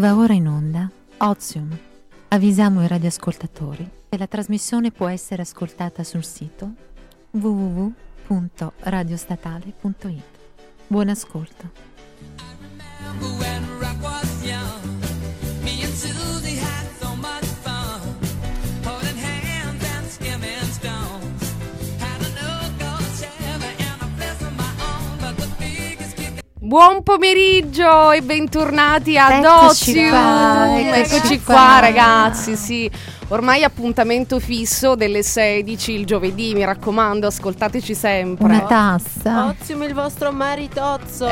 Va ora in onda Ozium. Avvisiamo i radioascoltatori che la trasmissione può essere ascoltata sul sito www.radiostatale.it. Buon ascolto. Buon pomeriggio e bentornati ad Ozium. Eccoci qua ragazzi, sì. Ormai appuntamento fisso delle 16 il giovedì, mi raccomando, ascoltateci sempre. Una tassa. Ozium il vostro maritozzo.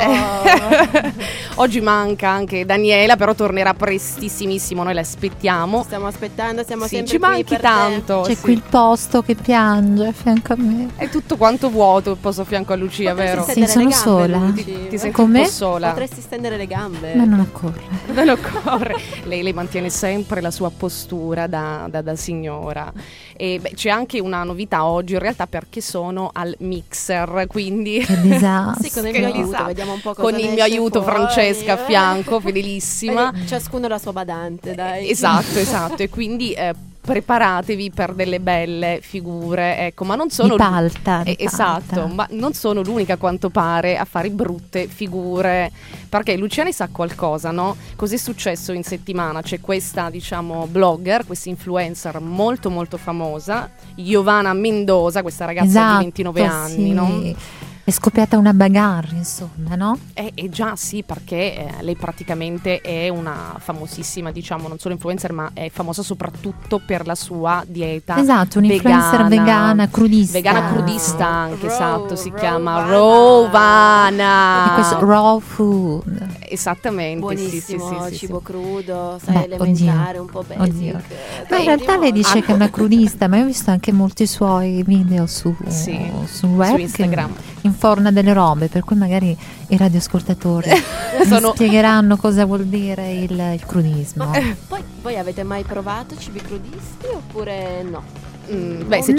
Oggi manca anche Daniela, però tornerà prestissimissimo, noi la aspettiamo. Stiamo aspettando, siamo sì, sempre ci qui manchi per tanto. C'è sì. Qui il posto che piange a fianco a me. È tutto quanto vuoto il posto a fianco a Lucia, vero? Sì, sono sola. Ti senti un po' sola. Potresti stendere le gambe. Ma non occorre. Non occorre. Lei mantiene sempre la sua postura da signora. E beh, c'è anche una novità oggi in realtà, perché sono al mixer, quindi che disastro. Sì, con il mio aiuto, vediamo un po' cosa con il mio aiuto fuori. Francesca a fianco, fedelissima. Ciascuno la sua badante, dai. Esatto. E quindi preparatevi per delle belle figure, ecco, ma non sono esatto, ma non sono l'unica a quanto pare a fare brutte figure, perché Luciani sa qualcosa, no? Cos'è successo in settimana? C'è questa, diciamo, blogger, questa influencer molto molto famosa, Giovanna Mendoza, questa ragazza di 29 anni, sì. No? È scoppiata una bagarre, insomma, no? Già sì, perché lei praticamente è una famosissima, diciamo, non solo influencer, ma è famosa soprattutto per la sua dieta. Esatto, un'influencer vegana crudista. Vegana crudista anche, esatto, si chiama Rovana. Questo raw food. Esattamente. Buonissimo, sì, cibo crudo, sai, elementare, oddio, un po' basic. Oddio. Ma in realtà lei dice che è una crudista, ma io ho visto anche molti suoi video su web, su Instagram. Inforna delle robe, per cui magari i radioascoltatori spiegheranno cosa vuol dire il crudismo. Ma poi voi avete mai provato cibi crudisti oppure no? Se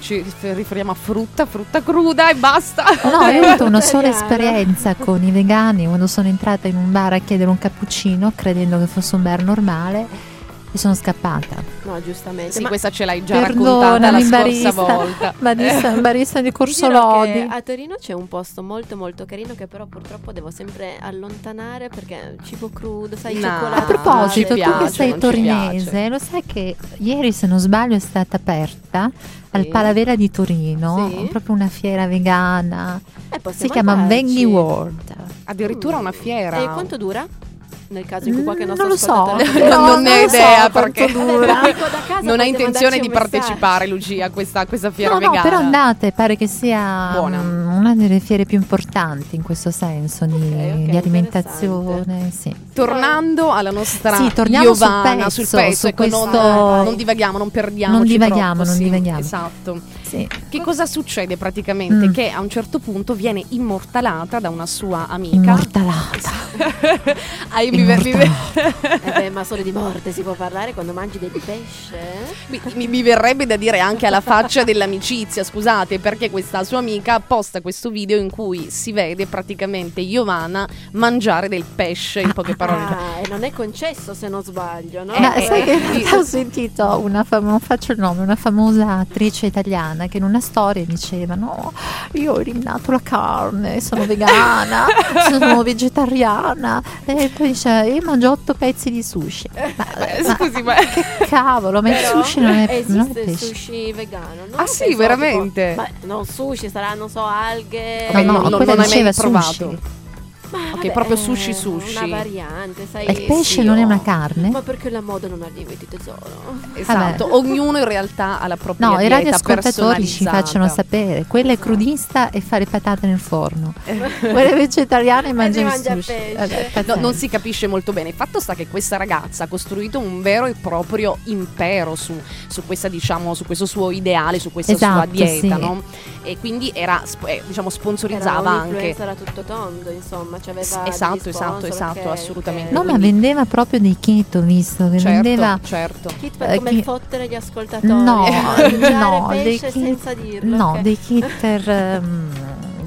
ci riferiamo a frutta cruda e basta. No, io ho avuto una sola esperienza con i vegani quando sono entrata in un bar a chiedere un cappuccino credendo che fosse un bar normale. Sono scappata. No, giustamente. Sì, ma questa ce l'hai già raccontata la scorsa volta. Barista di Corso Lodi. A Torino c'è un posto molto molto carino che però purtroppo devo sempre allontanare perché cibo crudo, sai, cioccolato. A proposito, tu che sei torinese, lo sai che ieri, se non sbaglio, è stata aperta al Palavela di Torino, proprio una fiera vegana. Si chiama Veggie World. Addirittura una fiera. E quanto dura? Nel caso in cui qualche nostro ascoltatore non ho idea perché non ha intenzione di partecipare Lucia a questa fiera vegana. No, però andate, pare che sia buona. Una delle fiere più importanti in questo senso di alimentazione. Sì. Tornando alla nostra Giovanna, sul pezzo non divaghiamo, non divaghiamo. Esatto. Sì. Che cosa succede praticamente? Che a un certo punto viene immortalata da una sua amica. Immortalata. Ma solo di morte si può parlare quando mangi del pesce? Mi verrebbe da dire anche alla faccia dell'amicizia, scusate, perché questa sua amica posta questo video in cui si vede praticamente Giovanna mangiare del pesce, in poche parole. E non è concesso, se non sbaglio, no? Sai che ho sentito non faccio il nome, una famosa attrice italiana che in una storia diceva: no, io ho eliminato la carne, sono vegana, sono vegetariana. E poi dice: io mangio 8 pezzi di sushi. Ma scusi, che cavolo, ma il sushi non è pesce. Esiste il sushi vegano, no? Ah sì, veramente? Tipo, ma non sushi, sarà, non so, alghe. Non hai mai provato? Ma ok, vabbè, proprio sushi. Una variante, sai. Il pesce non è una carne? Ma perché la moda non ha limiti, tesoro. Esatto, ognuno in realtà ha la propria dieta personalizzata. No, i radioascoltatori ci facciano sapere. Quella è crudista e fare patate nel forno. Quella è vegetariana e mangia il sushi. Vabbè, non si capisce molto bene. Il fatto sta che questa ragazza ha costruito un vero e proprio impero su questa, diciamo, su questo suo ideale, su questa sua dieta, no? E quindi era, diciamo, sponsorizzava anche. Era tutto tondo, insomma. Esatto, assolutamente. No, ma vendeva proprio dei kit, ho visto che certo. Kit per come fottere gli ascoltatori. No, dei kit per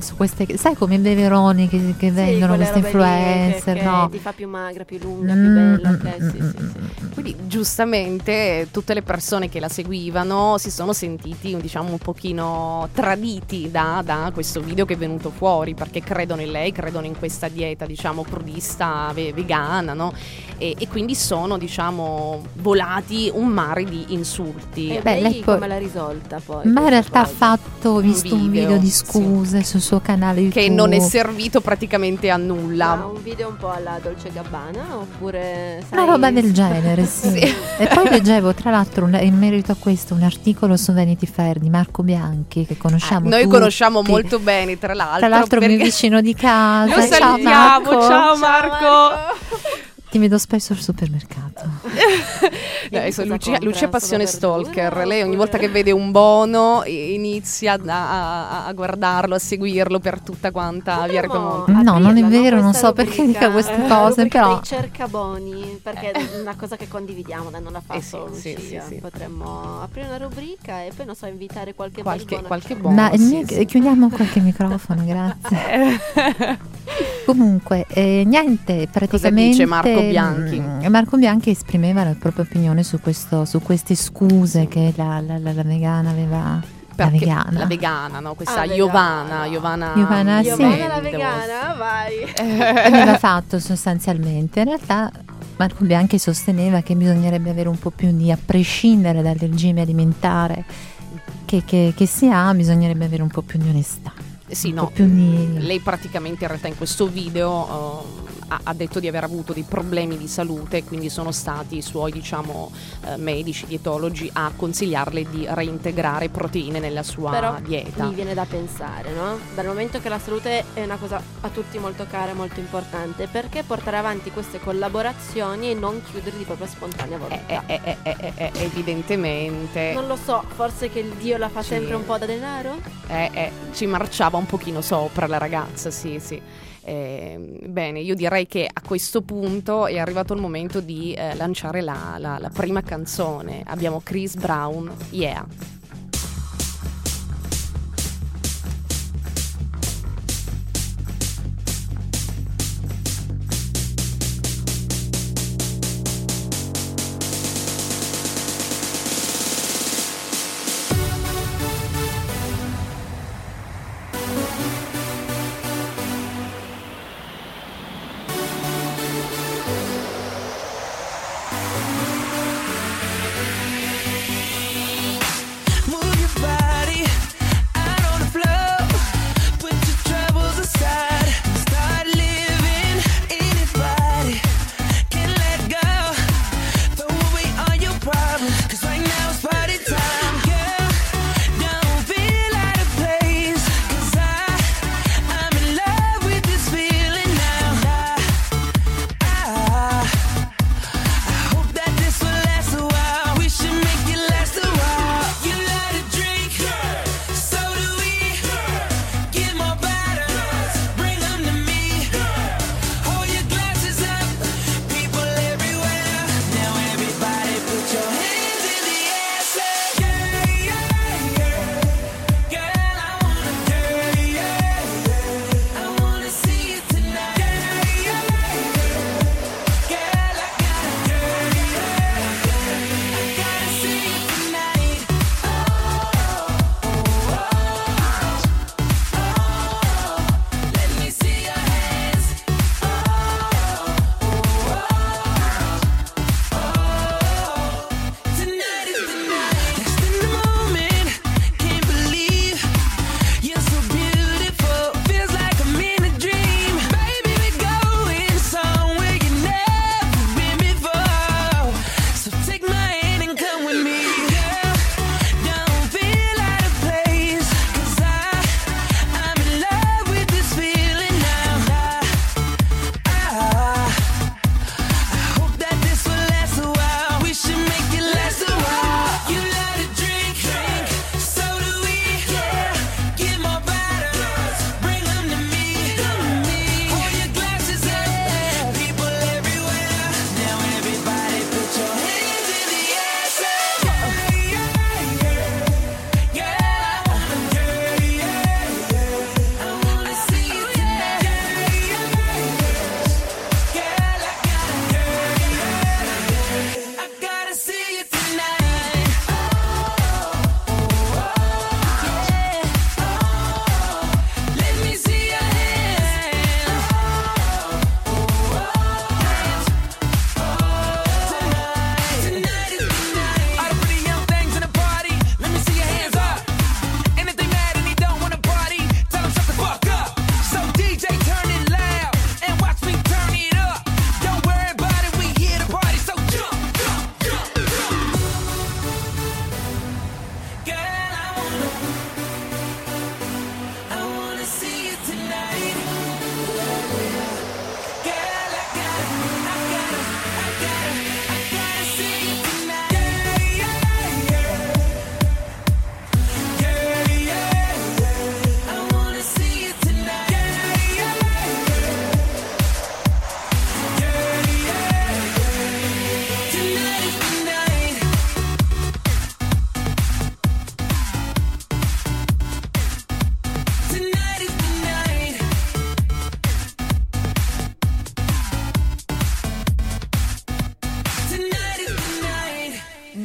senso queste, sai, come Beveroni che vendono, queste influencer che no, ti fa più magra, più lunga, più bella, sì. Quindi giustamente tutte le persone che la seguivano si sono sentiti diciamo un pochino traditi da questo video che è venuto fuori, perché credono in lei, credono in questa dieta diciamo crudista, vegana, no? E quindi sono diciamo volati un mare di insulti. E beh, lei come l'ha risolta poi? Ma in realtà ha fatto un video di scuse, sì, sul suo canale YouTube, che non è servito praticamente a nulla. Ma un video un po' alla Dolce Gabbana, oppure sai, una roba del genere, sì. Sì. E poi leggevo tra l'altro in merito a questo un articolo su Vanity Fair di Marco Bianchi, che conosciamo noi tutti, conosciamo molto bene, tra l'altro perché... mio vicino di casa. Lo salutiamo, ciao Marco. Ti vedo spesso al supermercato. Lucia è passione stalker. Lei ogni volta che vede un bono inizia a guardarlo, a seguirlo per tutta quanta via Recomonte. No, non è vero, no? Non so perché dica queste cose, però cerca boni, perché è una cosa che condividiamo, non la fa solo Lucia. Sì. Potremmo aprire una rubrica e poi non so, invitare qualche bono. Ma chiudiamo qualche microfono, grazie. Comunque, niente, praticamente dice Marco Bianchi esprimeva la propria opinione su queste scuse che la vegana aveva. La vegana, no? Questa Giovanna, sì, la vegana, vai. Aveva fatto sostanzialmente. In realtà Marco Bianchi sosteneva che bisognerebbe avere un po' più di, a prescindere dal regime alimentare che si ha, bisognerebbe avere un po' più di onestà. Sì, no, lei praticamente in realtà in questo video ha detto di aver avuto dei problemi di salute, quindi sono stati i suoi diciamo medici, dietologi a consigliarle di reintegrare proteine nella sua dieta. Però mi viene da pensare, no? Dal momento che la salute è una cosa a tutti molto cara e molto importante, perché portare avanti queste collaborazioni e non chiuderli di propria spontanea volontà? Evidentemente. Non lo so, forse che il Dio la fa sempre un po' da denaro? Ci marciava un pochino sopra la ragazza, sì. Bene, io direi che a questo punto è arrivato il momento di lanciare la prima canzone. Abbiamo Chris Brown, Yeah.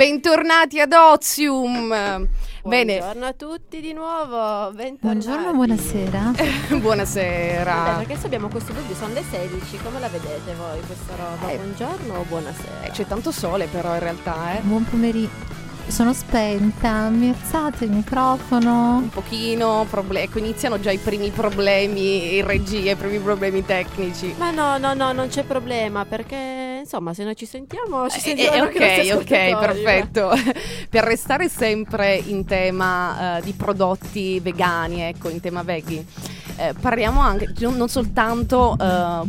Bentornati ad Ozium. Buongiorno a tutti di nuovo. Buongiorno, buonasera. Buonasera. Vabbè, perché se abbiamo questo dubbio, sono le 16, come la vedete voi questa roba? Buongiorno o buonasera? C'è tanto sole però in realtà, eh? Buon pomeriggio. Sono spenta, mi alzate il microfono? Un pochino, ecco, iniziano già i primi problemi in regia, i primi problemi tecnici. Ma no, non c'è problema, perché insomma se noi ci sentiamo ok, perfetto. Per restare sempre in tema di prodotti vegani, ecco, in tema veggie. Parliamo anche, non soltanto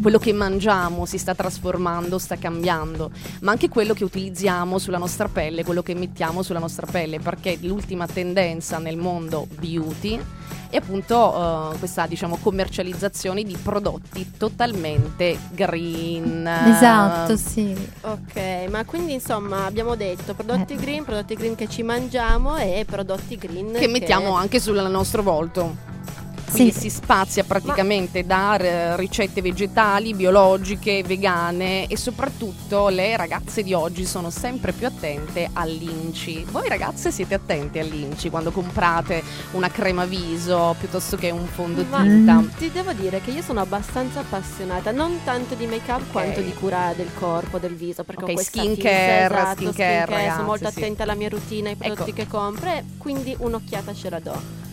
quello che mangiamo si sta trasformando, sta cambiando, ma anche quello che utilizziamo sulla nostra pelle, quello che mettiamo sulla nostra pelle, perché l'ultima tendenza nel mondo beauty è appunto questa, diciamo, commercializzazione di prodotti totalmente green. Esatto, sì. Ok, ma quindi insomma abbiamo detto prodotti green che ci mangiamo e prodotti green che mettiamo anche sul nostro volto. Quindi sì, si spazia praticamente da ricette vegetali, biologiche, vegane, e soprattutto le ragazze di oggi sono sempre più attente all'INCI. Voi ragazze siete attenti all'INCI quando comprate una crema viso piuttosto che un fondotinta? Ma ti devo dire che io sono abbastanza appassionata, non tanto di make up quanto di cura del corpo, del viso, perché ho questa skincare, ragazzi, sono molto attenta alla mia routine, ai prodotti che compro, quindi un'occhiata ce la do.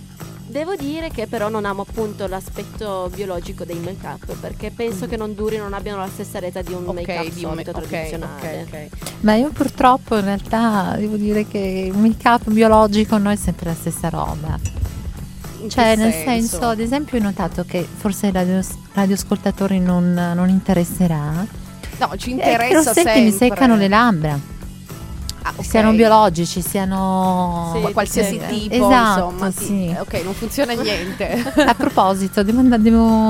Devo dire che però non amo appunto l'aspetto biologico dei make up, perché penso che non durino, non abbiano la stessa resa di un make up solito tradizionale. Okay. Ma io purtroppo in realtà devo dire che il make up biologico non è sempre la stessa roba. Cioè nel senso, ad esempio, ho notato che forse ai radioascoltatori non interesserà. No, ci interessa sempre. Che mi seccano le labbra. Siano biologici, siano qualsiasi tipo, esatto, insomma, sì. Ok, non funziona niente. A proposito, devo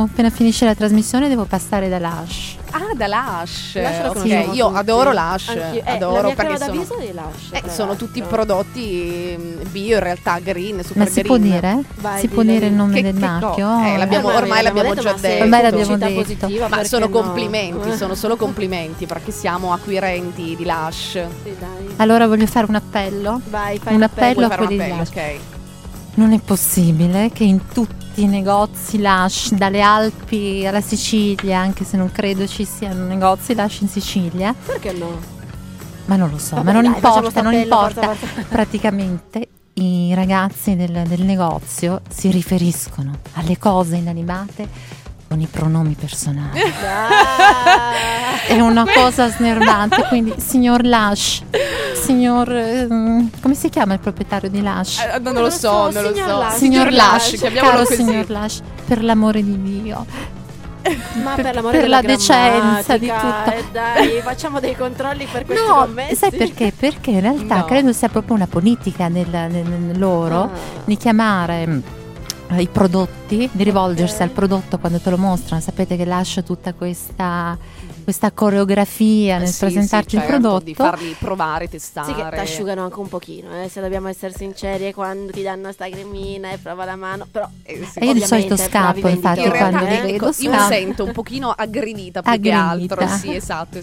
appena finisce la trasmissione devo passare da Lush. Ah, da Lush. Ok, io adoro Lush. Adoro la mia perché sono di Lush, sono tutti prodotti bio in realtà, green, super green. Ma si può dire? Si può dire il nome del marchio? Ormai l'abbiamo già detto. Ormai l'abbiamo detto. Ma sono complimenti, sono solo complimenti perché siamo acquirenti di Lush. Sì, dai. Allora voglio fare un appello. Vai, fai un appello a quelli di Lush. Okay. Non è possibile che in tutti i negozi Lush, dalle Alpi alla Sicilia, anche se non credo ci siano negozi Lush in Sicilia. Perché no? Ma non lo so, vabbè, ma non importa, non importa. Praticamente i ragazzi del negozio si riferiscono alle cose inanimate con i pronomi personali. È una cosa snervante. Quindi signor Lush, come si chiama il proprietario di Lush? Non lo so. Signor Lush, chiamiamolo caro così. Signor Lush, per l'amore di Dio, ma per la decenza di tutto, dai, facciamo dei controlli per questi commenti. Sai perché? Perché in realtà credo sia proprio una politica loro di chiamare i prodotti, di rivolgersi al prodotto quando te lo mostrano. Sapete che lascia tutta questa coreografia nel presentarti il prodotto, di farli provare, testare. Sì, che ti asciugano anche un pochino, se dobbiamo essere sinceri, quando ti danno sta cremina e prova la mano, però e io di solito scappo, infatti, quando li vedo io mi sento un pochino aggredita più che altro. Sì, esatto.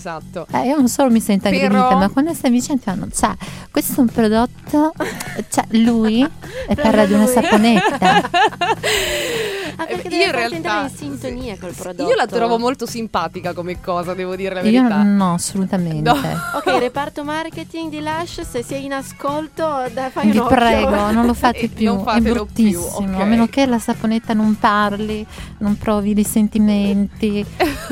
Io non solo mi sento aggredita, ma quando stai vicino fanno, cioè, questo è un prodotto, cioè lui parla di una saponetta. Io in realtà in sintonia col prodotto. Io la trovo molto simpatica come cosa, devo dire la verità. Io no, assolutamente. No. Ok, reparto marketing di Lush, se sei in ascolto, fai un occhio. Vi prego, non lo fate più, è bruttissimo. A meno che la saponetta non parli, non provi dei sentimenti,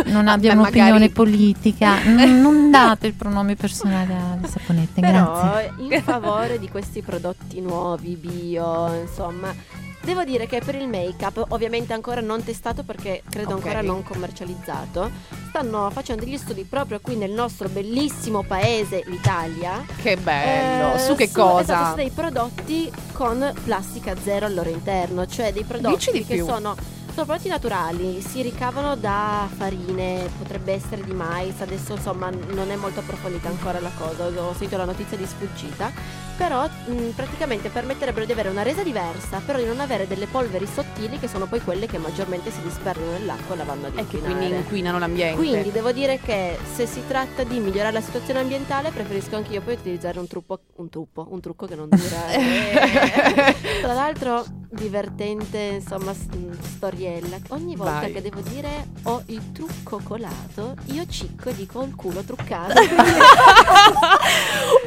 non abbia un'opinione politica, non date il pronome personale alle saponette. Però, grazie. In favore di questi prodotti nuovi, bio, insomma. Devo dire che per il make-up, ovviamente ancora non testato perché credo ancora non commercializzato, stanno facendo degli studi proprio qui nel nostro bellissimo paese, l'Italia. Che bello! Su che cosa? Esatto, su dei prodotti con plastica zero al loro interno, cioè dei prodotti che sono prodotti naturali, si ricavano da farine, potrebbe essere di mais, adesso insomma non è molto approfondita ancora la cosa, ho sentito la notizia di sfuggita. però praticamente permetterebbero di avere una resa diversa, però di non avere delle polveri sottili che sono poi quelle che maggiormente si disperdono nell'acqua lavando ad inquinare, e che quindi inquinano l'ambiente. Quindi devo dire che se si tratta di migliorare la situazione ambientale, preferisco anche io poi utilizzare un trucco che non dura tra l'altro divertente, insomma, storiella. Ogni volta che devo dire ho il trucco colato, io cicco e dico ho il culo truccato.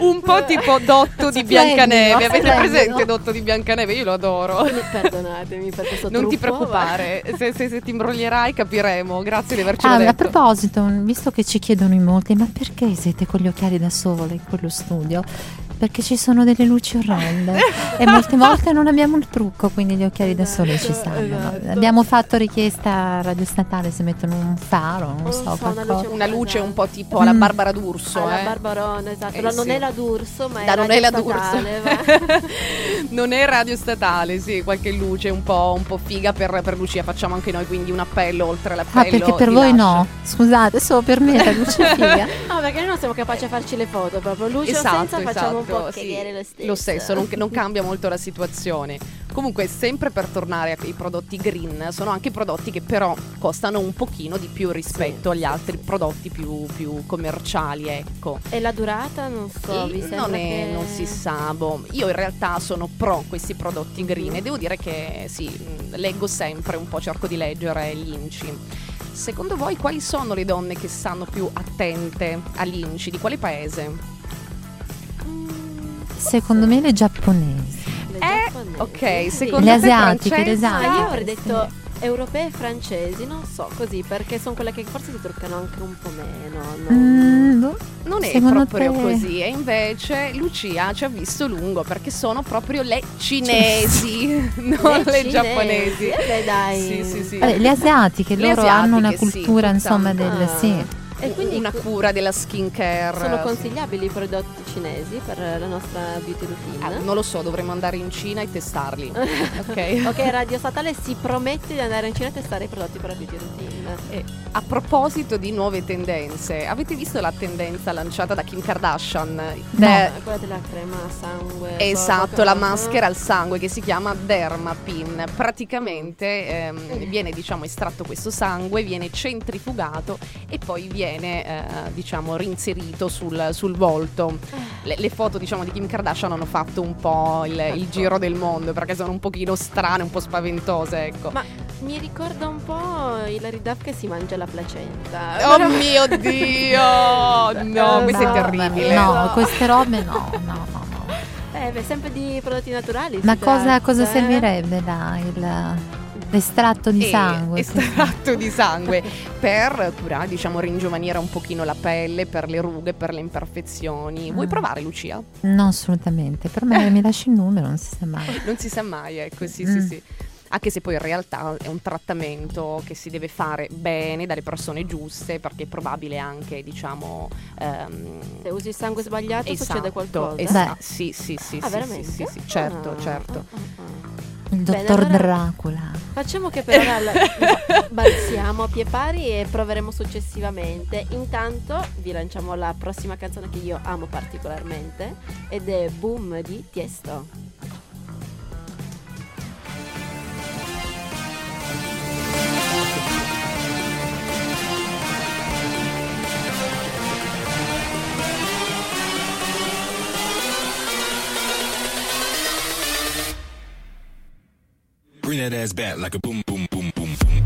Un po' tipo Dotto di Biancaneve. Avete presente Dotto di Biancaneve? Io lo adoro. Perdonatemi per questo trucco. Non ti preoccupare, se ti imbroglierai capiremo. Grazie di avercelo detto. A proposito, visto che ci chiedono in molti, ma perché siete con gli occhiali da sole in quello studio? Perché ci sono delle luci orrende e molte volte non abbiamo il trucco, quindi gli occhiali da sole ci stanno. Esatto. Abbiamo fatto richiesta a Radio Statale se mettono un faro, una luce un po' tipo alla Barbara D'Urso. Alla Barbarona, esatto. Non è la D'Urso, ma è Radio Statale. Non è Radio Statale, sì, qualche luce un po' figa per Lucia. Facciamo anche noi quindi un appello oltre l'appello. Ah, perché per voi Lush. No, scusate, solo per me la luce figa. No, perché noi non siamo capaci a farci le foto, proprio luce esatto, o senza facciamo un po'. Sì, lo stesso non cambia molto la situazione. Comunque, sempre per tornare ai prodotti green, sono anche prodotti che però costano un pochino di più rispetto agli altri prodotti più commerciali, ecco. E la durata non so, vi sembra che... non si sa, io in realtà sono pro questi prodotti green e devo dire che sì, leggo sempre un po', cerco di leggere gli inci. Secondo voi quali sono le donne che stanno più attente agli inci? Di quale paese? Secondo me le giapponesi. Ok, secondo me le asiatiche, le asiatiche. Io avrei detto europee e francesi, non so, così, perché sono quelle che forse si truccano anche un po' meno. Non è proprio così. E invece Lucia ci ha visto lungo, perché sono proprio le cinesi, non le giapponesi. Dai. Sì. Vabbè, le asiatiche, loro hanno una cultura, sì, insomma, e quindi una cura della skin care. Sono consigliabili i prodotti cinesi per la nostra beauty routine? Non lo so, dovremmo andare in Cina e testarli. Ok, Radio Statale si promette di andare in Cina e testare i prodotti per la beauty routine. A proposito di nuove tendenze, avete visto la tendenza lanciata da Kim Kardashian? Quella della crema al sangue. Esatto, la maschera al sangue che si chiama Dermapin. Praticamente viene, diciamo, estratto questo sangue, viene centrifugato e poi viene rinserito sul volto. Le foto, diciamo, di Kim Kardashian hanno fatto un po' il giro del mondo perché sono un pochino strane, un po' spaventose, ecco. Ma mi ricorda un po' Hillary Duff che si mangia la placenta. Oh mio Dio! No, questo è terribile. No, queste robe no. Sempre di prodotti naturali. Ma cosa servirebbe l'estratto di sangue? Estratto di sangue per curare, diciamo, ringiovanire un pochino la pelle, per le rughe, per le imperfezioni. Vuoi provare, Lucia? No, assolutamente. Per me mi lasci il numero, non si sa mai. Non si sa mai, ecco, sì. Anche se poi in realtà è un trattamento che si deve fare bene dalle persone giuste, perché è probabile anche, diciamo, se usi il sangue sbagliato succede qualcosa. Sì, certo. Il dottor Dracula. Facciamo che però balziamo a pie pari e proveremo successivamente. Intanto vi lanciamo la prossima canzone che io amo particolarmente ed è Boom di Tiesto. Bring that ass back like a boom, boom, boom, boom, boom.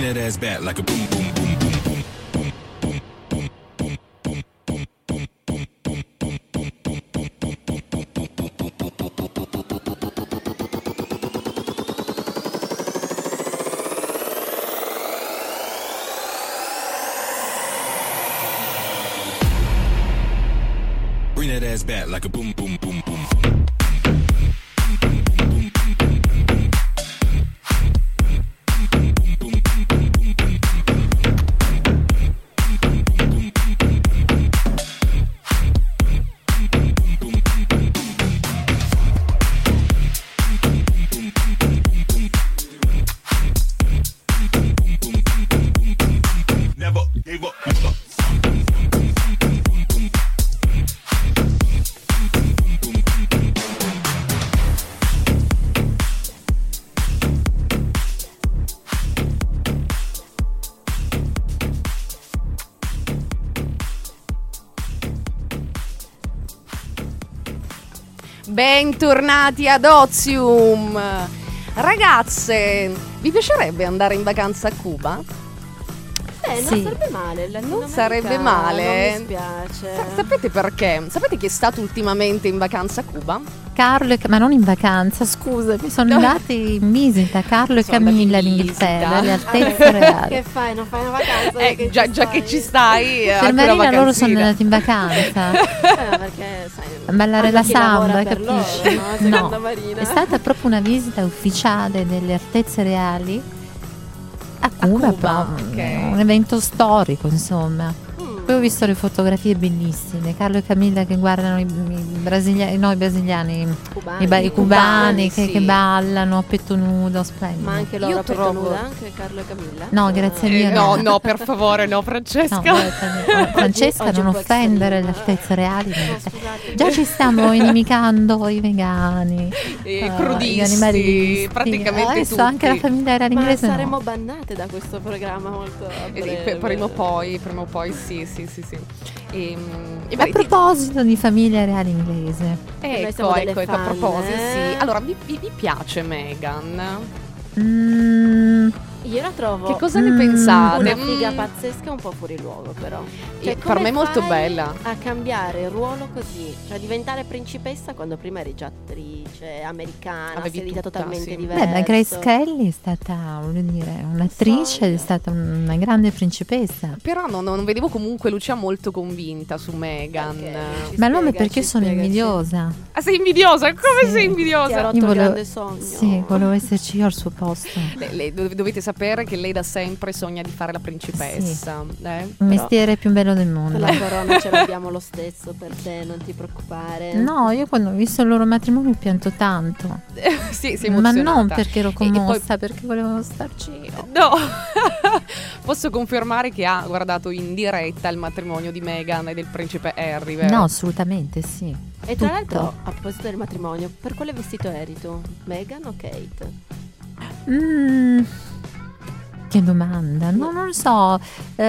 bring that ass back like a boom boom boom boom boom boom boom boom boom boom boom boom boom boom boom boom boom boom boom boom boom boom. Bring that ass back like a boom boom boom boom. Bentornati ad Ozium. Ragazze, vi piacerebbe andare in vacanza a Cuba? Beh, sì. Non sarebbe male. Non sarebbe male. Non mi spiace. Sapete perché? Sapete chi è stato ultimamente in vacanza a Cuba? Carlo e ma non in vacanza, scusa, mi sono andati in visita Carlo e Camilla in Inghilterra, alle altezze reali. Che fai? Non fai una vacanza? Già che ci stai. Per Marina loro sono andati in vacanza. Perché sai, ballare la samba, capisci? Loro, no? No. È stata proprio una visita ufficiale delle altezze reali a Cuba, okay. Un evento storico, insomma. Poi ho visto le fotografie bellissime, Carlo e Camilla che guardano i cubani sì. Che ballano a petto nudo, splendido. Ma anche loro a petto nudo, anche Carlo e Camilla? No, grazie mia. No, per favore, no, Francesca. Francesca, oggi non offendere l'altezza reale. Già ci stiamo inimicando i vegani, crudisti, gli animalisti, praticamente adesso tutti. Anche la famiglia era in inglese. Ma saremo bannate da questo programma molto breve. Prima o poi sì. A proposito di famiglia reale inglese, ecco, a proposito, sì. Allora, vi piace Meghan? Io la trovo. Che cosa ne pensate? Una figa pazzesca, un po' fuori luogo, però. Cioè, per me è molto bella. A cambiare ruolo così, cioè diventare principessa quando prima eri già attrice americana, vita totalmente diversa. Beh, ma Grace Kelly è stata, voglio dire, un'attrice, è stata una grande principessa. Però non vedevo comunque Lucia molto convinta su Meghan. Ma non è perché sono invidiosa. Ah, sei invidiosa? Come sei invidiosa? Ti ha rotto il grande sogno. Sì, volevo esserci io al suo posto. Dovete sapere che lei da sempre sogna di fare la principessa, sì. Mestiere più bello del mondo. La corona ce l'abbiamo lo stesso per te, non ti preoccupare. No, io quando ho visto il loro matrimonio mi pianto tanto. Sì, sei emozionata. Ma non perché ero commossa, perché volevo starci io. No. Posso confermare che ha guardato in diretta il matrimonio di Meghan e del principe Harry, vero? No, assolutamente sì. E tutto. Tra l'altro, a proposito del matrimonio, per quale vestito eri tu? Meghan o Kate? Che domanda, no, non lo so,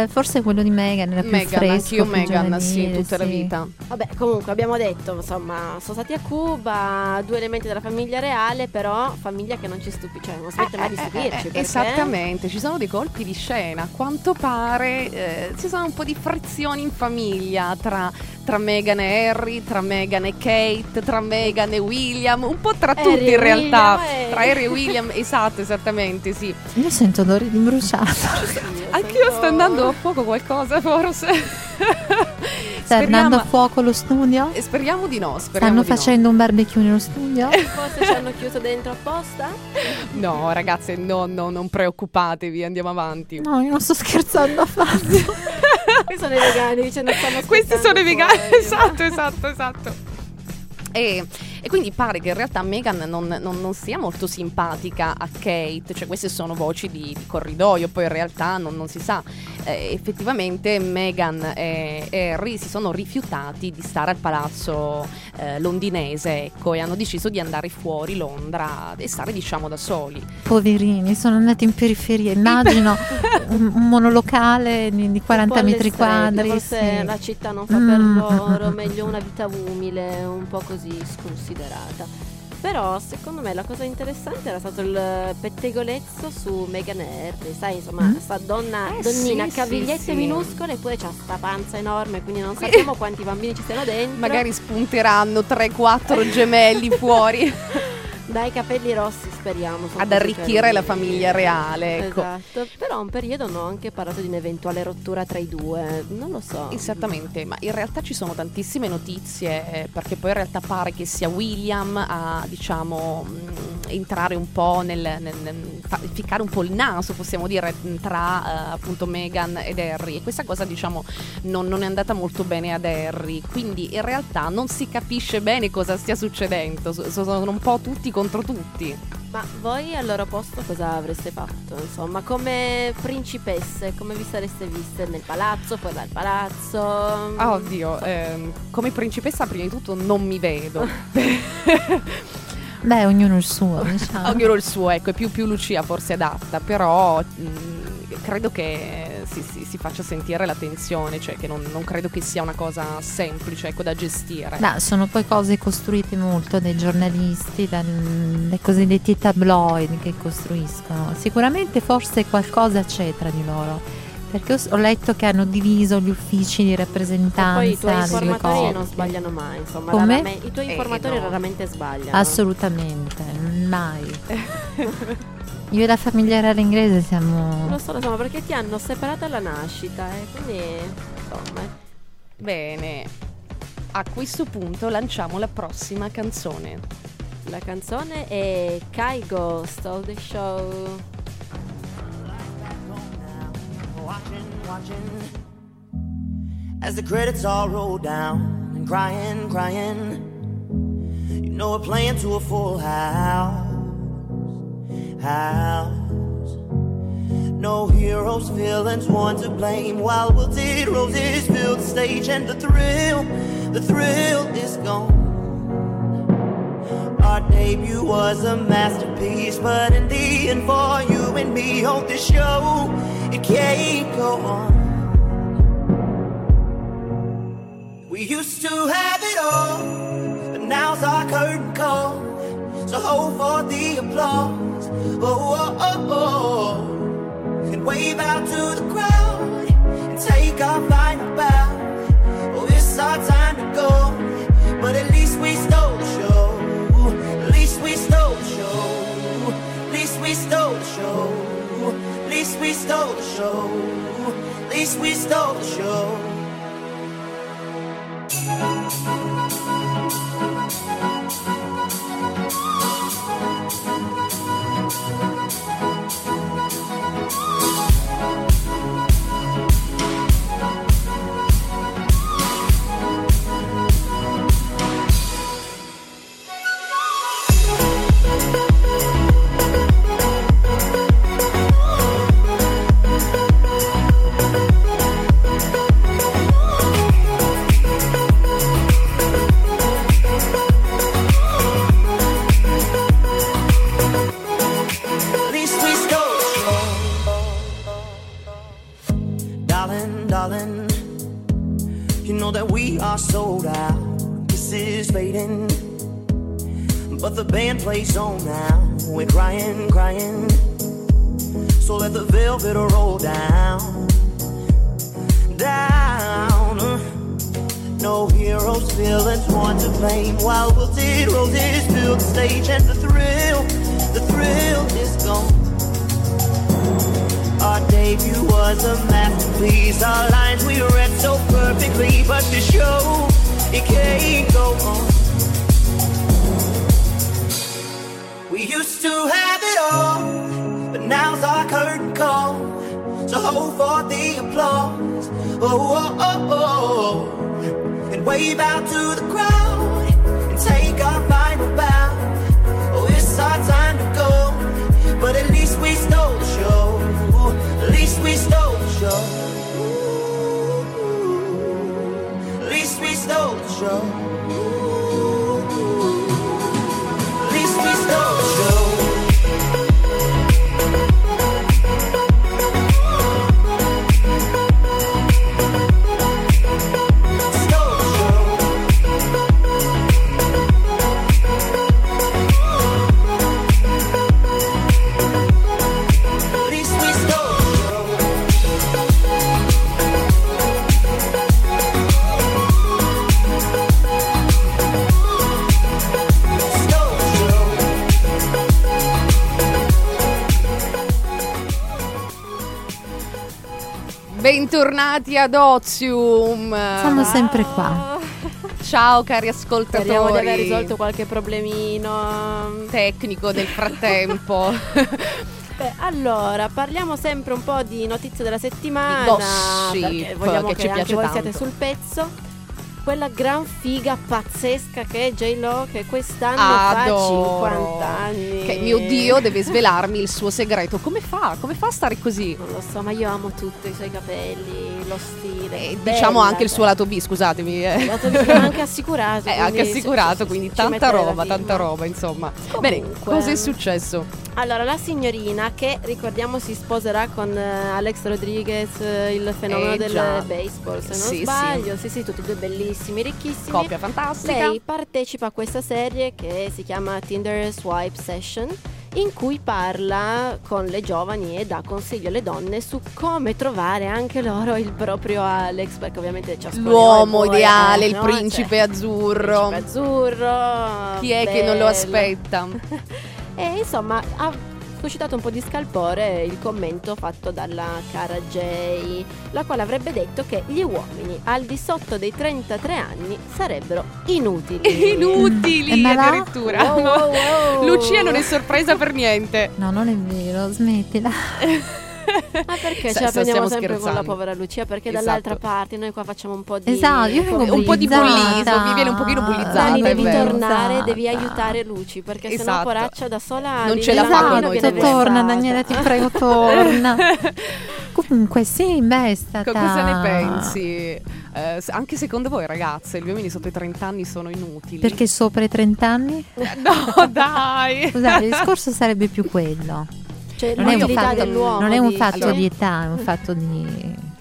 forse quello di Meghan era più fresco, Meghan, sì, tutta la vita. Vabbè, comunque abbiamo detto, insomma, sono stati a Cuba, due elementi della famiglia reale, però famiglia che non ci stupisce, cioè non smette mai di stupirci. Esattamente, ci sono dei colpi di scena, a quanto pare ci sono un po' di frizioni in famiglia tra Meghan e Harry, tra Meghan e Kate, tra Meghan e William, un po' tra Harry tutti in realtà, tra Harry e William, esatto, esattamente, sì. Io sento odore di bruciato. Anche io sto andando a fuoco qualcosa, forse. Sta andando a fuoco lo studio? Speriamo di no. Stanno facendo un barbecue nello studio? Forse ci hanno chiuso dentro apposta? No, ragazze, no, non preoccupatevi, andiamo avanti. No, io non sto scherzando affatto. Questi sono i vegani, esatto. E quindi pare che in realtà Meghan non sia molto simpatica a Kate, cioè queste sono voci di corridoio, poi in realtà non si sa. Effettivamente Meghan e Harry si sono rifiutati di stare al palazzo londinese, ecco, e hanno deciso di andare fuori Londra e stare, diciamo, da soli. Poverini, sono andati in periferia, immagino un monolocale di 40 metri quadri. Forse la città non fa per loro, meglio una vita umile, un po' così sconsiderata. Però secondo me la cosa interessante era stato il pettegolezzo su Meghan e Harry, sai, insomma, sta donna, donnina, sì, cavigliette minuscole, e poi c'ha sta panza enorme, quindi non sappiamo quanti bambini ci siano dentro. Magari spunteranno 3-4 gemelli fuori. Dai capelli rossi, speriamo. Ad arricchire la famiglia reale, ecco. Esatto. Però un periodo hanno anche parlato di un'eventuale rottura tra i due. Non lo so. Esattamente. Ma in realtà ci sono tantissime notizie, perché poi in realtà pare che sia William a, diciamo, entrare un po' ficcare un po' il naso, possiamo dire, tra appunto Meghan ed Harry. E questa cosa, diciamo, non è andata molto bene ad Harry. Quindi in realtà non si capisce bene cosa stia succedendo. Sono un po' tutti contro tutti. Ma voi al loro posto cosa avreste fatto? Insomma, come principesse, come vi sareste viste nel palazzo, poi dal palazzo? Oddio, come principessa prima di tutto non mi vedo. Beh, ognuno il suo, diciamo. Ognuno il suo, ecco, è più Lucia forse adatta, però credo che si faccia sentire la tensione, cioè che non credo che sia una cosa semplice, ecco, da gestire. Beh, sono poi cose costruite molto dai giornalisti, dai cosiddetti tabloid che costruiscono. Sicuramente forse qualcosa c'è tra di loro, perché ho letto che hanno diviso gli uffici di rappresentanza. E poi i tuoi informatori non sbagliano mai, insomma. I tuoi informatori raramente sbagliano. Assolutamente, mai. Io e la famiglia reale inglese siamo... Lo so, perché ti hanno separato alla nascita, quindi insomma. Bene, a questo punto lanciamo la prossima canzone. La canzone è Kygo Stole the Show. Watching as the credits all roll down and crying, you know we're playing to a full house. No heroes, villains, one to blame, while wilted roses fill the stage, and the thrill is gone. Our debut was a masterpiece, but in the end for you and me, hold the show, it can't go on. We used to have it all, but now's our curtain call, so hold for the applause, oh, oh, oh, and wave out to the crowd, and take our final bow. Oh, it's our time to go, but at least we stole the show, at least we stole the show, at least we stole the show. At least we stole the show, at least we stole the show. Plays on now, we're crying, so let the velvet roll down, no heroes, villains, one to blame, while wilted roses fill the stage, and the thrill is gone. Our debut was a masterpiece, our lines we read so perfectly, but the show, it can't go on. We used to have it all, but now's our curtain call, so hold for the applause, oh, oh, oh, oh, and wave out to the crowd, and take our final bow. Oh, it's our time to go, but at least we stole the show, at least we stole the show, at least we stole the show. Bentornati ad Ozium. Siamo sempre qua. Ciao cari ascoltatori. Speriamo di aver risolto qualche problemino tecnico nel frattempo. Beh, allora, parliamo sempre un po' di notizie della settimana, gossip, vogliamo che ci anche piace voi tanto. Siate sul pezzo. Quella gran figa pazzesca che è J-Lo, che quest'anno adoro. Fa 50 anni. Che mio Dio, deve svelarmi il suo segreto. Come fa? Come fa a stare così? Non lo so, ma io amo tutto, i suoi capelli, lo stile. E diciamo anche il suo lato B, scusatemi. Il lato B è anche assicurato. È anche assicurato, quindi tanta roba, insomma. Comunque. Bene, cosa è successo? Allora, la signorina che, ricordiamo, si sposerà con Alex Rodriguez, il fenomeno del baseball, se non sbaglio. Sì, tutti e due bellissimi. Ricchissimi. Coppia fantastica. Lei partecipa a questa serie che si chiama Tinder Swipe Session, in cui parla con le giovani e dà consigli alle donne su come trovare anche loro il proprio Alex, perché ovviamente l'uomo ideale, il principe azzurro. Il principe azzurro. Chi è che non lo aspetta? E insomma, suscitato un po' di scalpore il commento fatto dalla cara Jay, la quale avrebbe detto che gli uomini al di sotto dei 33 anni sarebbero inutili. Inutili addirittura. Wow. Lucia non è sorpresa per niente. No, non è vero, smettila. Ma perché ce la prendiamo sempre scherzando con la povera Lucia? Perché dall'altra parte noi qua facciamo un po' di bullismo, mi viene un pochino bullizzata. Dani, devi tornare, devi aiutare Luci, perché sennò poraccia da sola non ce la fa con noi. Torna Daniela, ti prego, torna. Comunque sì, beh, è stata... Cosa ne pensi? Anche secondo voi ragazze, gli uomini sotto i 30 anni sono inutili? Perché sopra i 30 anni? No, dai. Scusate, il discorso sarebbe più quello. Cioè, non è un fatto di età, è un fatto di...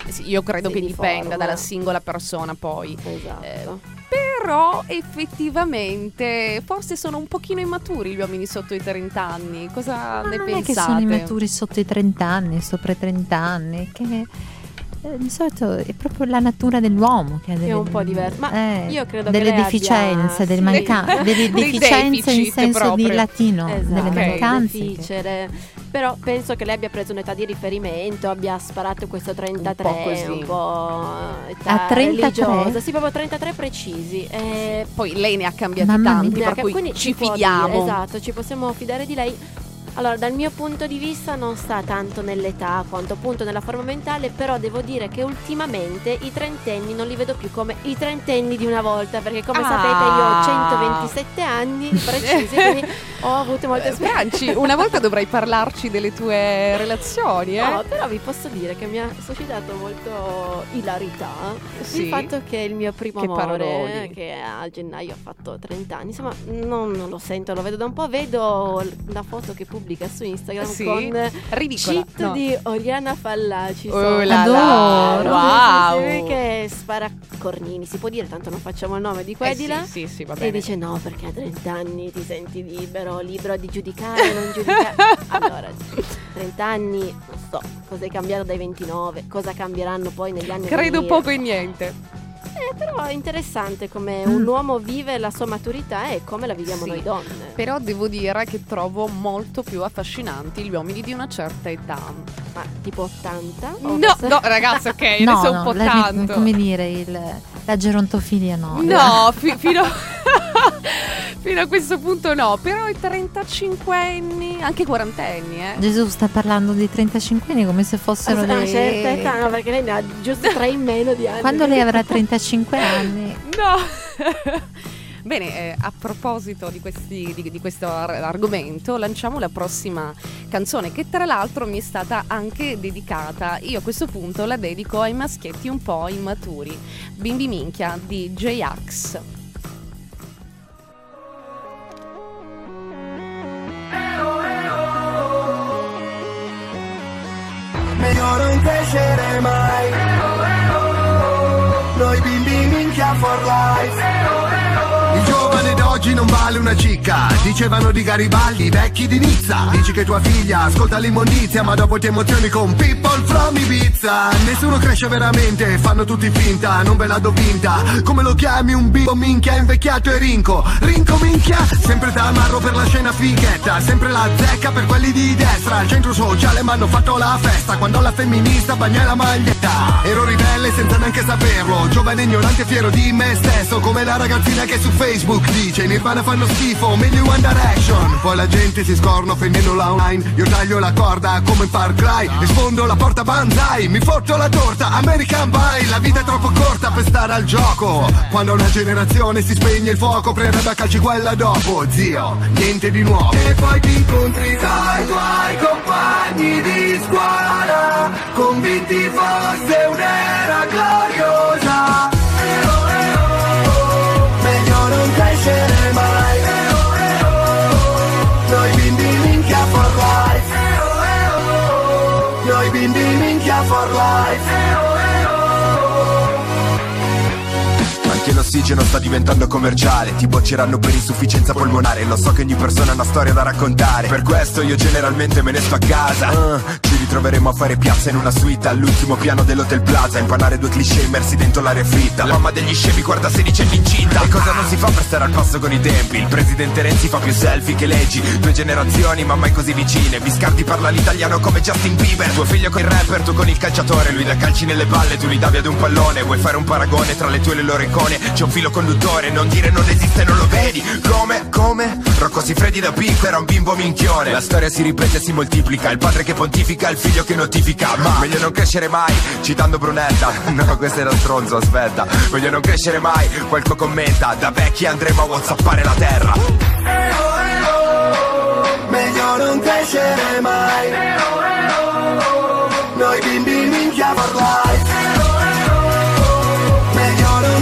Sì, io credo che dipenda dalla singola persona poi. Esatto. Però effettivamente forse sono un pochino immaturi gli uomini sotto i 30 anni. Cosa ne pensate? Non è che sono immaturi sotto i 30 anni, sopra i 30 anni, che... Di solito è proprio la natura dell'uomo che ha delle, è un po' diverso, ma io credo delle deficienze, delle mancanze, delle deficienze in senso proprio di latino, esatto, delle mancanze. Però penso che lei abbia preso un'età di riferimento, abbia sparato questo 33, un po' età a 33? Religiosa, sì, proprio 33 precisi. Poi lei ne ha cambiati tanti, per cui ci fidiamo. Esatto, ci possiamo fidare di lei. Allora, dal mio punto di vista non sta tanto nell'età quanto appunto nella forma mentale, però devo dire che ultimamente i trentenni non li vedo più come i trentenni di una volta, perché come sapete io ho 127 anni precisi, quindi ho avuto molte esperienze. Una volta dovrai parlarci delle tue relazioni, No, però vi posso dire che mi ha suscitato molto ilarità il fatto che il mio primo amore, che a gennaio ha fatto 30 anni, insomma, non lo sento, lo vedo da un po', vedo la foto che pubblica su Instagram con ridicola cheat di Oriana Fallaci. Adoro. Wow. Che spara cornini, si può dire, tanto non facciamo il nome di qua e di là. Sì, va bene. E dice no, perché a 30 anni ti senti libero di giudicare, non giudicare. Allora, 30 anni, non so, cosa è cambiato dai 29, cosa cambieranno poi negli anni. Credo poco e niente. Però è interessante come un uomo vive la sua maturità e come la viviamo noi donne. Però devo dire che trovo molto più affascinanti gli uomini di una certa età. Ma tipo 80? No, ragazzi, ok, adesso è un po' tanto. Come dire, la gerontofilia fino a questo punto no, però i 35enni, anche i 40enni, Gesù sta parlando dei 35enni come se fossero dei... certa età, no, perché lei ne ha giusto 3 in meno di anni. Quando lei avrà 35 anni? No! Bene, a proposito di questo argomento, lanciamo la prossima canzone, che tra l'altro mi è stata anche dedicata. Io a questo punto la dedico ai maschietti un po' immaturi. Bimbi minchia di J-Ax. Meglio non crescere mai. Noi bimbi minchia for life. Il giovane d'oggi non vale una cicca, dicevano di Garibaldi, i vecchi di Nizza. Dici che tua figlia ascolta l'immondizia, ma dopo ti emozioni con People from Ibiza. finta, nessuno cresce veramente, fanno tutti finta, non ve la do vinta. Come lo chiami un bimbo minchia, invecchiato e rinco, rinco minchia, sempre tamarro per la scena fighetta, sempre la zecca per quelli di destra, al centro sociale m'hanno fatto la festa, quando la femminista bagna la maglietta. Ero ribelle senza neanche saperlo, giovane ignorante e fiero di me stesso, come la ragazzina che su Facebook dice, i Nirvana fanno schifo, meglio One Direction. Poi la gente si scorno offendendola online, io taglio la corda come in Far Cry, e sfondo la porta banzai, mi fotto la torta, American Pie, la vita è troppo corta per stare al gioco. Quando una generazione si spegne il fuoco, prenderà a calci quella dopo, zio, niente di nuovo. E poi ti incontri tra i tuoi compagni di scuola, convinti fosse un'era gloriosa. Meglio non crescere mai. Noi bimbi minchia for life. Noi bimbi minchia for life. Che l'ossigeno sta diventando commerciale, ti bocceranno per insufficienza polmonare. Lo so che ogni persona ha una storia da raccontare, per questo io generalmente me ne sto a casa. Ci ritroveremo a fare piazza in una suite all'ultimo piano dell'Hotel Plaza, impanare due cliché immersi dentro l'aria fritta. La mamma degli scemi guarda 16 anni incinta. E cosa non si fa per stare al passo con i tempi? Il presidente Renzi fa più selfie che leggi. Due generazioni ma mai così vicine. Biscardi parla l'italiano come Justin Bieber. Tuo figlio con il rapper, tu con il calciatore. Lui da calci nelle palle, tu li davi ad un pallone. Vuoi fare un paragone tra le tue e le loro icone? C'è un filo conduttore, non dire non esiste, non lo vedi. Come, come? Rocco Siffredi da piccolo era un bimbo minchione. La storia si ripete e si moltiplica, il padre che pontifica, il figlio che notifica. Ma meglio non crescere mai, citando Brunetta. No, questo era stronzo, aspetta. Meglio non crescere mai, qualcuno commenta. Da vecchi andremo a whatsappare la terra. Meglio non crescere mai. Noi bimbi minchia for life. Noi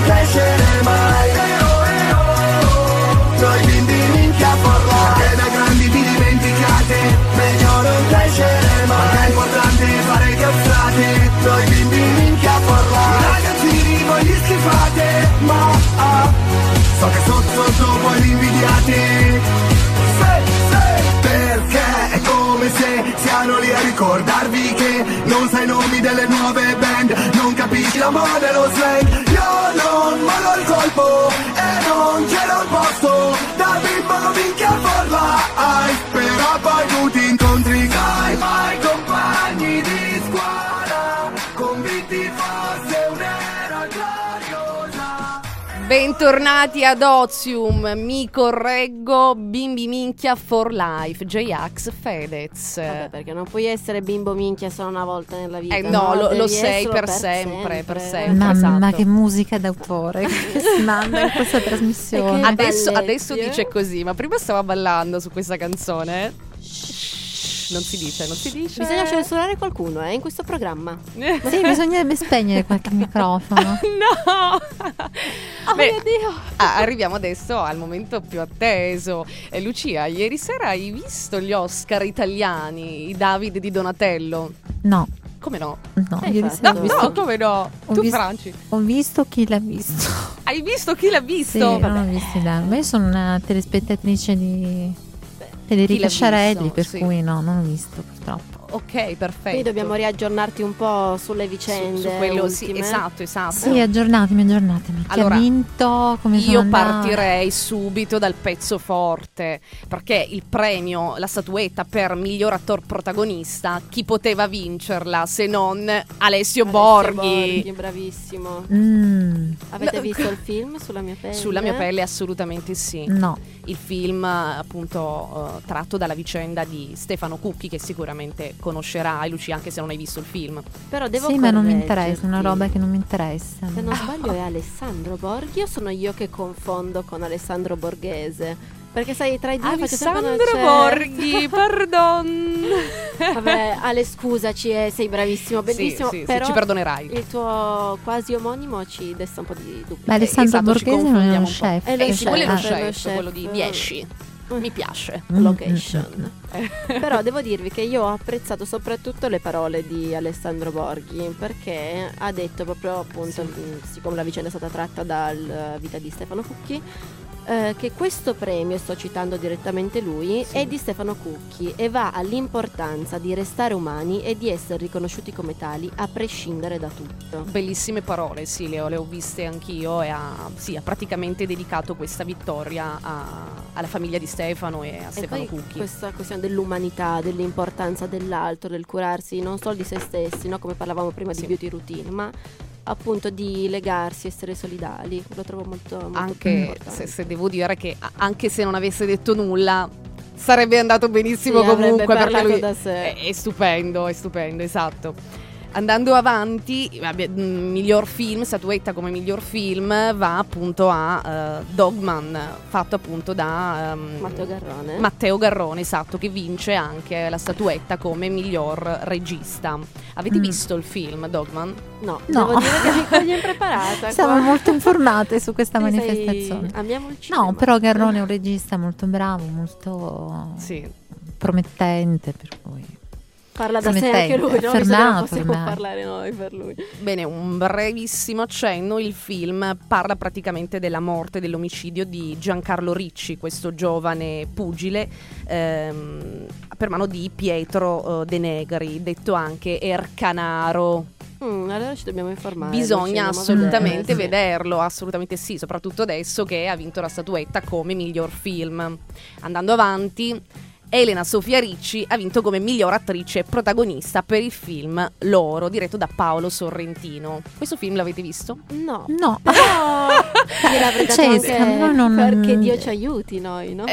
bimbi minchia for life. Perché da grandi vi dimenticate. Meglio non crescere mai. Ma è importante fare cazzate. Noi bimbi minchia for life. Ragazzini voi li schifate, ma so che sotto sotto voi li invidiate. Perché è come se siano lì a ricordarvi che non sai i nomi delle nuove band, non capisci la moda e lo slang. Io non mollo il colpo e non ce l'ho il posto, da bimbo minchia for life. Però poi tu ti incontri con i tuoi compagni di scuola, convinti fosse un'era gloriosa. Bentornati ad Ozium, mi correggo, bimbi minchia for life, J-Ax, Fedez. Vabbè, perché non puoi essere bimbo minchia solo una volta nella vita. No, lo sei per sempre. Mamma, esatto. Che musica d'autore che si manda in questa trasmissione. Adesso dice così, ma prima stava ballando su questa canzone. Non si dice. Bisogna censurare qualcuno, in questo programma. Sì, bisogna spegnere qualche microfono. No! Oh, beh, mio Dio! Arriviamo adesso al momento più atteso. Lucia, ieri sera hai visto gli Oscar italiani, i David di Donatello? No. Come no? No, ieri sera no. Tu, Franci? Ho visto Chi l'ha visto. Hai visto Chi l'ha visto? Sì, vabbè. Non ho visto i David. Io sono una telespettatrice di Federica Sciarelli, per sì. Cui no, non ho visto purtroppo. Ok, perfetto. Quindi dobbiamo riaggiornarti un po' sulle vicende. Su quello, sì, esatto. Sì, aggiornatemi. Allora, chi ha vinto? Come io partirei subito dal pezzo forte, perché il premio, la statuetta per miglior attor protagonista, chi poteva vincerla se non Alessio Borghi, bravissimo. Avete visto il film Sulla mia pelle? Sulla mia pelle, assolutamente sì. No. Il film appunto tratto dalla vicenda di Stefano Cucchi, che sicuramente conoscerai, Lucia, anche se non hai visto il film. Però devo ma non mi interessa, una roba che non mi interessa. Se non sbaglio è Alessandro Borghi, o sono io che confondo con Alessandro Borghese? Perché sai, tra i due faccio sempre una certa. Alessandro Borghi, pardon. Vabbè, Ale, scusaci, sei bravissimo, bellissimo. Sì, però ci perdonerai. Il tuo quasi omonimo ci desta un po' di dubbi. Ma Alessandro Borghese non è uno chef. È lo chef, quello di 10. Mi piace Location. Però devo dirvi che io ho apprezzato soprattutto le parole di Alessandro Borghi, perché ha detto proprio appunto, siccome la vicenda è stata tratta dal vita di Stefano Cucchi, che questo premio, sto citando direttamente lui, sì, è di Stefano Cucchi e va all'importanza di restare umani e di essere riconosciuti come tali a prescindere da tutto. Bellissime parole, sì, le ho viste anch'io, e ha praticamente dedicato questa vittoria alla famiglia di Stefano e a Stefano Cucchi. Questa questione dell'umanità, dell'importanza dell'altro, del curarsi non solo di se stessi, no? Come parlavamo prima, sì, di beauty routine, ma appunto di legarsi, essere solidali, lo trovo molto, molto anche se devo dire che anche se non avesse detto nulla sarebbe andato benissimo, sì, comunque, perché lui è stupendo, esatto. Andando avanti, miglior film, statuetta come miglior film va appunto a Dogman, fatto appunto da Matteo Garrone, esatto, che vince anche la statuetta come miglior regista. Avete visto il film Dogman? No. Devo dire che mi coglie impreparata. Siamo molto informate su questa manifestazione. Amiamo il cinema. No, però Garrone è un regista molto bravo, molto promettente, per cui parla da sé anche lui, no? Possiamo parlare noi per lui. Bene, un brevissimo accenno. Il film parla praticamente della morte, dell'omicidio di Giancarlo Ricci, questo giovane pugile per mano di Pietro De Negri, detto anche Ercanaro. Allora ci dobbiamo informare. Bisogna assolutamente vederlo, assolutamente sì, soprattutto adesso che ha vinto la statuetta come miglior film. Andando avanti, Elena Sofia Ricci ha vinto come miglior attrice protagonista per il film Loro, diretto da Paolo Sorrentino. Questo film l'avete visto? No. L'avrei dato anche perché Dio ci aiuti noi, no?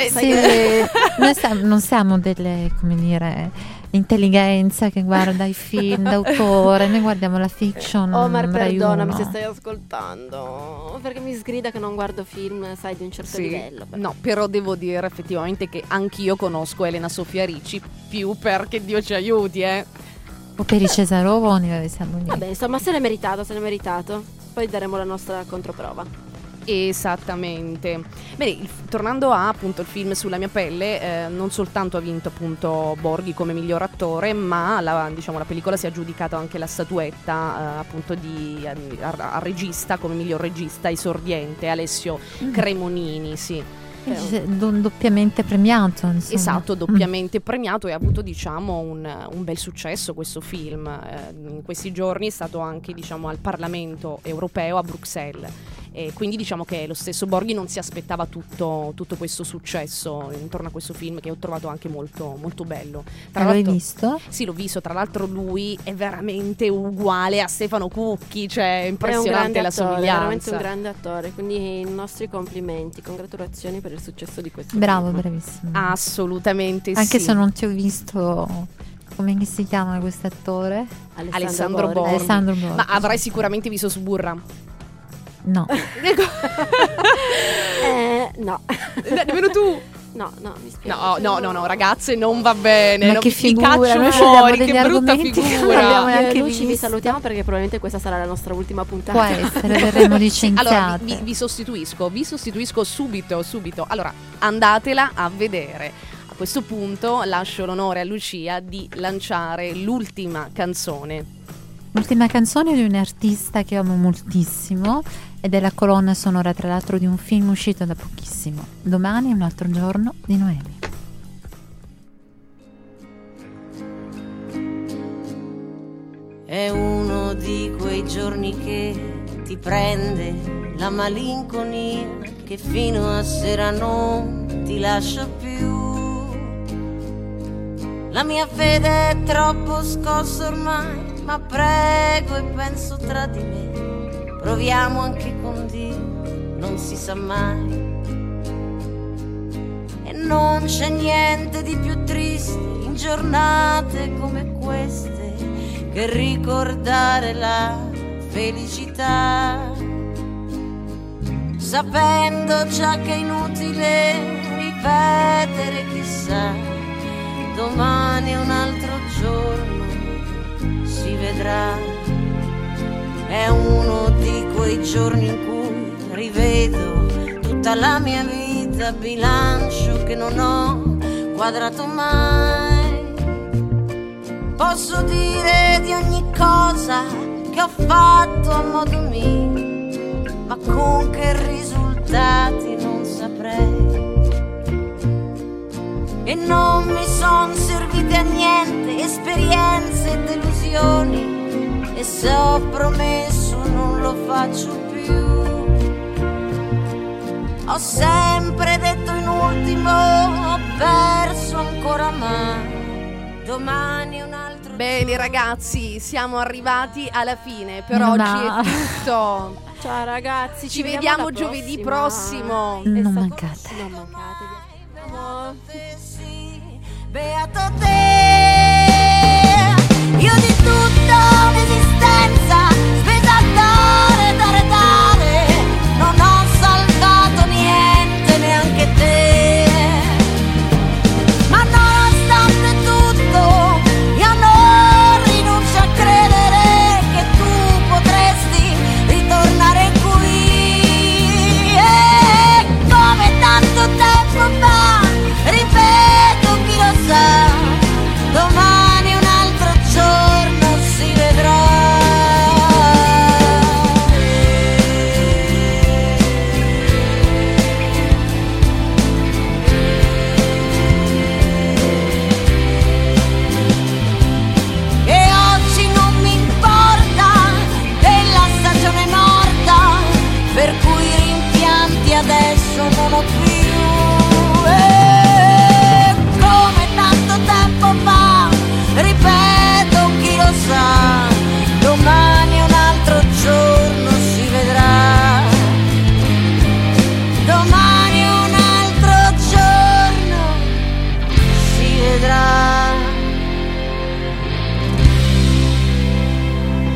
Non siamo delle, come dire, intelligenza che guarda i film d'autore, noi guardiamo la fiction. Omar, perdonami se stai ascoltando, perché mi sgrida che non guardo film, sai, di un certo livello. No, però devo dire effettivamente che anch'io conosco Elena Sofia Ricci più perché Dio ci aiuti, o per i Cesarovoni, siamo lì. Vabbè, insomma, se l'è meritato. Poi daremo la nostra controprova. Esattamente. Bene, tornando a appunto il film Sulla mia pelle, non soltanto ha vinto appunto Borghi come miglior attore, ma la pellicola si è aggiudicata anche la statuetta appunto di al regista, come miglior regista esordiente, Alessio Cremonini, doppiamente premiato, insomma. Esatto, doppiamente premiato, e ha avuto diciamo un bel successo questo film. In questi giorni è stato anche diciamo al Parlamento europeo a Bruxelles, e quindi diciamo che lo stesso Borghi non si aspettava tutto questo successo intorno a questo film, che ho trovato anche molto molto bello. L'hai visto? Sì, l'ho visto, tra l'altro lui è veramente uguale a Stefano Cucchi, cioè impressionante la somiglianza. È veramente un grande attore, quindi i nostri complimenti, congratulazioni per il successo di questo film. Bravissimo, assolutamente anche se non ti ho visto. Come si chiama quest'attore? Alessandro Borghi. Ma avrai sicuramente visto Suburra? No. No. Nemmeno tu? No, mi spiace. No, ragazze, non va bene. Ma che figura, noi fuori, che brutta figura. Luci, vi salutiamo perché probabilmente questa sarà la nostra ultima puntata. Può essere, verremo licenziate. Allora, vi sostituisco subito. Allora, andatela a vedere. A questo punto lascio l'onore a Lucia di lanciare l'ultima canzone. L'ultima canzone di un artista che amo moltissimo ed è la colonna sonora, tra l'altro, di un film uscito da pochissimo, Domani è un altro giorno di Noemi. È uno di quei giorni che ti prende la malinconia, che fino a sera non ti lascia più. La mia fede è troppo scossa ormai, ma prego e penso tra di me, proviamo anche con Dio, non si sa mai. E non c'è niente di più triste in giornate come queste che ricordare la felicità, sapendo già che è inutile ripetere chissà. Domani un altro giorno si vedrà. È uno di quei giorni in cui rivedo tutta la mia vita, bilancio che non ho quadrato mai. Posso dire di ogni cosa che ho fatto a modo mio, ma con che risultati non saprei. e non mi son servite a niente esperienze e delusioni, e se ho promesso non lo faccio più. Ho sempre detto in ultimo, ho perso ancora, ma domani un altro. Bene ragazzi, siamo arrivati alla fine, per oggi è tutto. Ciao ragazzi, ci vediamo giovedì prossimo. Non mancate. Non mancate. Beato te, io di tutto